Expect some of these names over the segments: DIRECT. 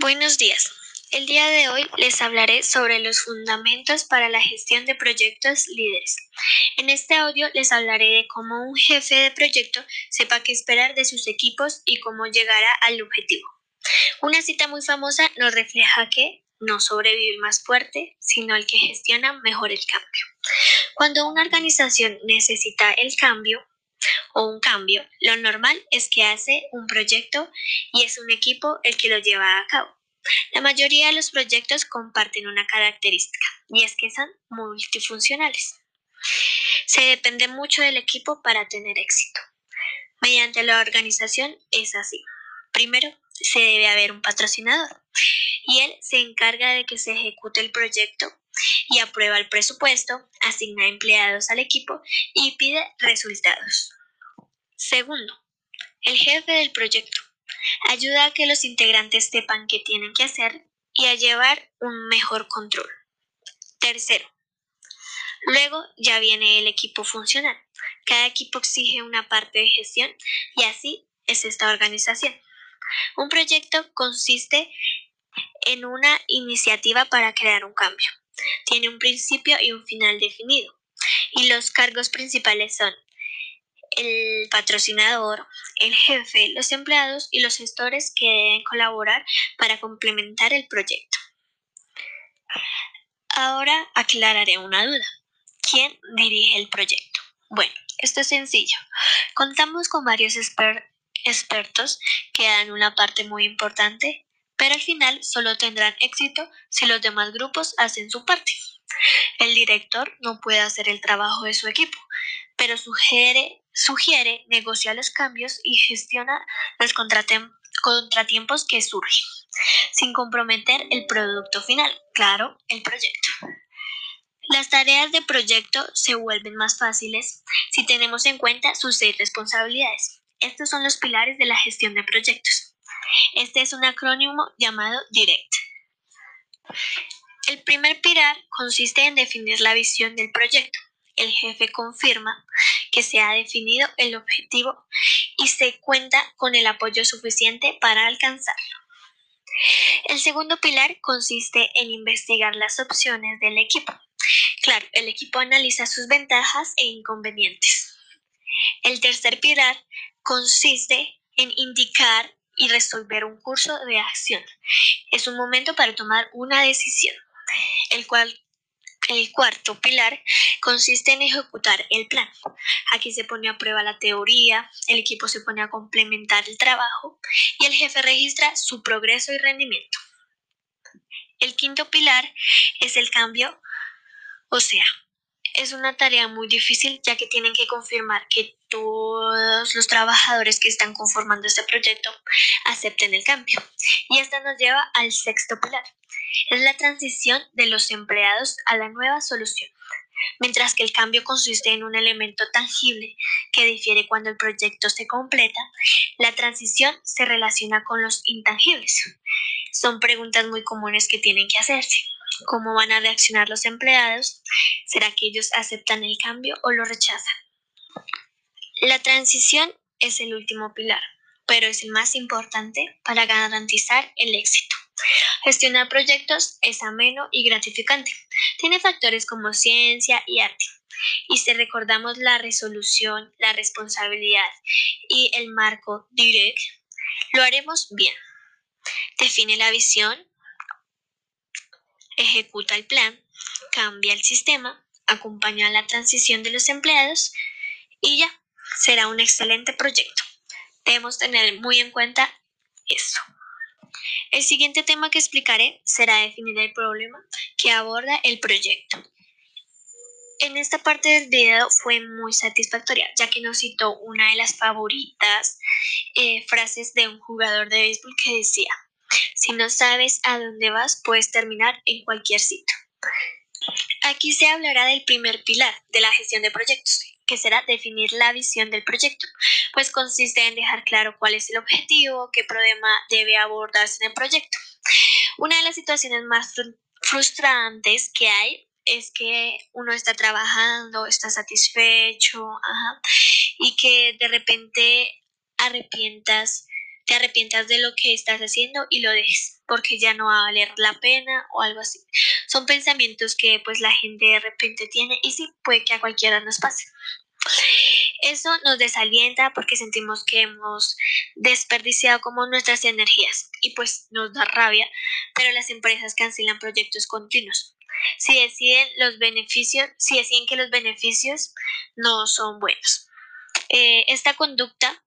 Buenos días. El día de hoy les hablaré sobre los fundamentos para la gestión de proyectos líderes. En este audio les hablaré de cómo un jefe de proyecto sepa qué esperar de sus equipos y cómo llegará al objetivo. Una cita muy famosa nos refleja que no sobrevive el más fuerte, sino el que gestiona mejor el cambio. Cuando una organización necesita el cambio, o un cambio, lo normal es que hace un proyecto y es un equipo el que lo lleva a cabo. La mayoría de los proyectos comparten una característica y es que son multifuncionales. Se depende mucho del equipo para tener éxito. Mediante la organización es así. Primero, se debe haber un patrocinador y él se encarga de que se ejecute el proyecto y aprueba el presupuesto, asigna empleados al equipo y pide resultados. Segundo, el jefe del proyecto ayuda a que los integrantes sepan qué tienen que hacer y a llevar un mejor control. Tercero, luego ya viene el equipo funcional. Cada equipo exige una parte de gestión y así es esta organización. Un proyecto consiste en una iniciativa para crear un cambio. Tiene un principio y un final definido y los cargos principales son el patrocinador, el jefe, los empleados y los gestores que deben colaborar para complementar el proyecto. Ahora aclararé una duda. ¿Quién dirige el proyecto? Bueno, esto es sencillo. Contamos con varios expertos que dan una parte muy importante, pero al final solo tendrán éxito si los demás grupos hacen su parte. El director no puede hacer el trabajo de su equipo, pero sugiere, negocia los cambios y gestiona los contratiempos que surgen, sin comprometer el producto final, claro, el proyecto. Las tareas de proyecto se vuelven más fáciles si tenemos en cuenta sus 6 responsabilidades. Estos son los pilares de la gestión de proyectos. Este es un acrónimo llamado DIRECT. El primer pilar consiste en definir la visión del proyecto. El jefe confirma que se ha definido el objetivo y se cuenta con el apoyo suficiente para alcanzarlo. El segundo pilar consiste en investigar las opciones del equipo. Claro, el equipo analiza sus ventajas e inconvenientes. El tercer pilar consiste en indicar y resolver un curso de acción. Es un momento para tomar una decisión. El cuarto pilar consiste en ejecutar el plan. Aquí se pone a prueba la teoría, el equipo se pone a complementar el trabajo y el jefe registra su progreso y rendimiento. El quinto pilar es el cambio, es una tarea muy difícil ya que tienen que confirmar que todos los trabajadores que están conformando este proyecto acepten el cambio. Y esto nos lleva al sexto pilar. Es la transición de los empleados a la nueva solución, mientras que el cambio consiste en un elemento tangible que difiere cuando el proyecto se completa. La transición se relaciona con los intangibles. Son preguntas muy comunes que tienen que hacerse. ¿Cómo van a reaccionar los empleados? ¿Será que ellos aceptan el cambio o lo rechazan? La transición es el último pilar, pero es el más importante para garantizar el éxito. Gestionar proyectos es ameno y gratificante. Tiene factores como ciencia y arte. Y si recordamos la resolución, la responsabilidad y el marco DIRECT, lo haremos bien. Define la visión, ejecuta el plan, cambia el sistema, acompaña la transición de los empleados y ya, será un excelente proyecto. Debemos tener muy en cuenta eso. El siguiente tema que explicaré será definir el problema que aborda el proyecto. En esta parte del video fue muy satisfactoria, ya que nos citó una de las favoritas frases de un jugador de béisbol que decía: si no sabes a dónde vas, puedes terminar en cualquier sitio. Aquí se hablará del primer pilar de la gestión de proyectos, que será definir la visión del proyecto, pues consiste en dejar claro cuál es el objetivo, qué problema debe abordarse en el proyecto. Una de las situaciones más frustrantes que hay es que uno está trabajando, está satisfecho, y que de repente arrepientas te arrepientas de lo que estás haciendo y lo dejes, porque ya no va a valer la pena o algo así. Son pensamientos que pues la gente de repente tiene y sí, puede que a cualquiera nos pase. Eso nos desalienta porque sentimos que hemos desperdiciado como nuestras energías y pues nos da rabia, pero las empresas cancelan proyectos continuos si deciden que los beneficios no son buenos. Esta conducta,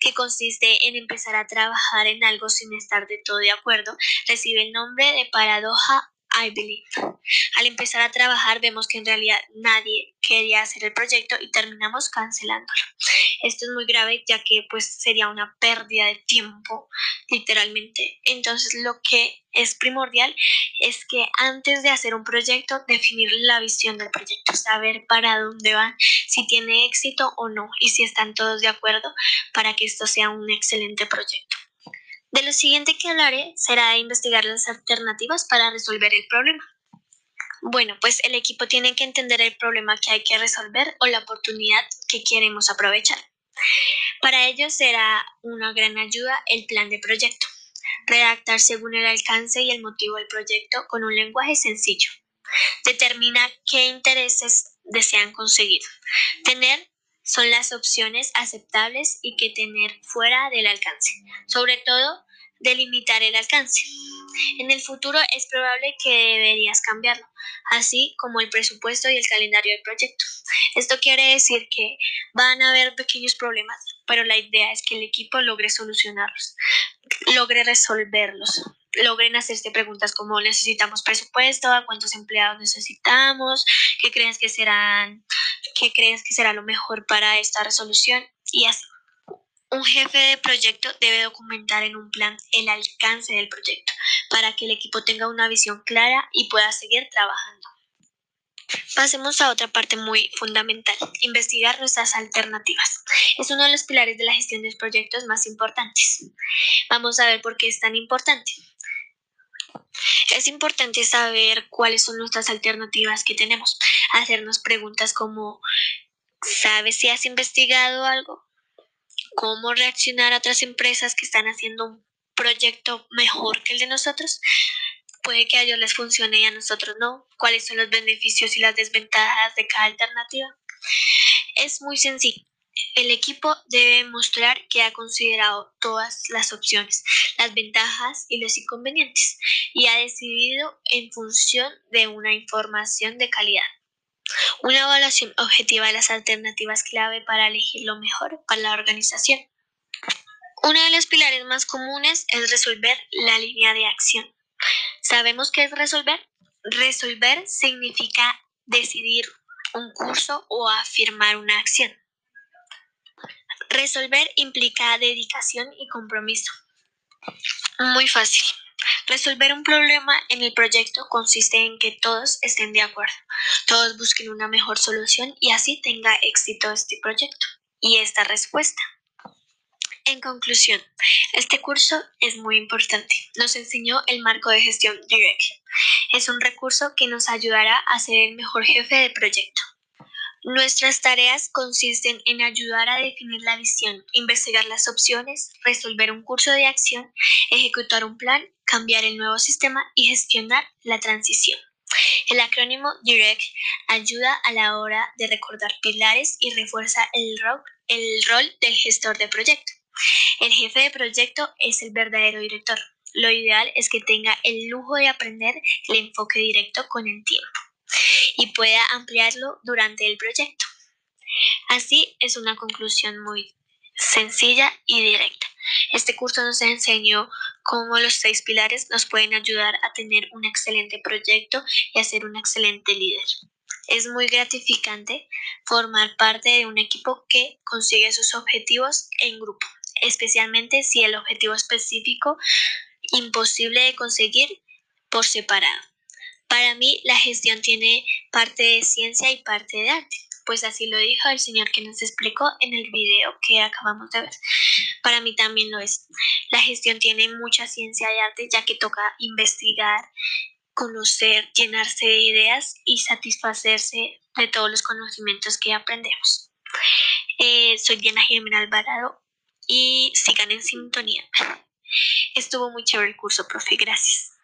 que consiste en empezar a trabajar en algo sin estar de todo de acuerdo, recibe el nombre de paradoja I Believe. Al empezar a trabajar vemos que en realidad nadie quería hacer el proyecto y terminamos cancelándolo. Esto es muy grave, ya que pues sería una pérdida de tiempo, literalmente. Entonces lo que es primordial es que antes de hacer un proyecto, definir la visión del proyecto, saber para dónde van, si tiene éxito o no y si están todos de acuerdo para que esto sea un excelente proyecto. De lo siguiente que hablaré será de investigar las alternativas para resolver el problema. Bueno, pues el equipo tiene que entender el problema que hay que resolver o la oportunidad que queremos aprovechar. Para ello será una gran ayuda el plan de proyecto. Redactar según el alcance y el motivo del proyecto con un lenguaje sencillo. Determina qué intereses desean conseguir. Tener son las opciones aceptables y que tener fuera del alcance. Sobre todo, delimitar el alcance. En el futuro es probable que deberías cambiarlo, así como el presupuesto y el calendario del proyecto. Esto quiere decir que van a haber pequeños problemas, pero la idea es que el equipo logre solucionarlos, logre resolverlos. Logren hacerse preguntas como: ¿necesitamos presupuesto? ¿A cuántos empleados necesitamos? ¿Qué crees que será lo mejor para esta resolución? Y así. Un jefe de proyecto debe documentar en un plan el alcance del proyecto para que el equipo tenga una visión clara y pueda seguir trabajando. Pasemos a otra parte muy fundamental: investigar nuestras alternativas. Es uno de los pilares de la gestión de los proyectos más importantes. Vamos a ver por qué es tan importante. Es importante saber cuáles son nuestras alternativas que tenemos. Hacernos preguntas como: ¿sabes si has investigado algo? ¿Cómo reaccionar a otras empresas que están haciendo un proyecto mejor que el de nosotros? Puede que a ellos les funcione y a nosotros no. ¿Cuáles son los beneficios y las desventajas de cada alternativa? Es muy sencillo. El equipo debe mostrar que ha considerado todas las opciones, las ventajas y los inconvenientes, y ha decidido en función de una información de calidad. Una evaluación objetiva de las alternativas clave para elegir lo mejor para la organización. Uno de los pilares más comunes es resolver la línea de acción. ¿Sabemos qué es resolver? Resolver significa decidir un curso o afirmar una acción. Resolver implica dedicación y compromiso. Muy fácil. Resolver un problema en el proyecto consiste en que todos estén de acuerdo, todos busquen una mejor solución y así tenga éxito este proyecto y esta respuesta. En conclusión, este curso es muy importante. Nos enseñó el marco de gestión DIRECT. Es un recurso que nos ayudará a ser el mejor jefe de proyecto. Nuestras tareas consisten en ayudar a definir la visión, investigar las opciones, resolver un curso de acción, ejecutar un plan, cambiar el nuevo sistema y gestionar la transición. El acrónimo DIRECT ayuda a la hora de recordar pilares y refuerza el rol del gestor de proyecto. El jefe de proyecto es el verdadero director. Lo ideal es que tenga el lujo de aprender el enfoque directo con el tiempo y pueda ampliarlo durante el proyecto. Así es una conclusión muy sencilla y directa. Este curso nos enseñó cómo los 6 pilares nos pueden ayudar a tener un excelente proyecto y a ser un excelente líder. Es muy gratificante formar parte de un equipo que consigue sus objetivos en grupo, especialmente si el objetivo específico es imposible de conseguir por separado. Para mí, la gestión tiene parte de ciencia y parte de arte, pues así lo dijo el señor que nos explicó en el video que acabamos de ver. Para mí también lo es. La gestión tiene mucha ciencia y arte, ya que toca investigar, conocer, llenarse de ideas y satisfacerse de todos los conocimientos que aprendemos. Soy Diana Jimena Alvarado y sigan en sintonía. Estuvo muy chévere el curso, profe. Gracias.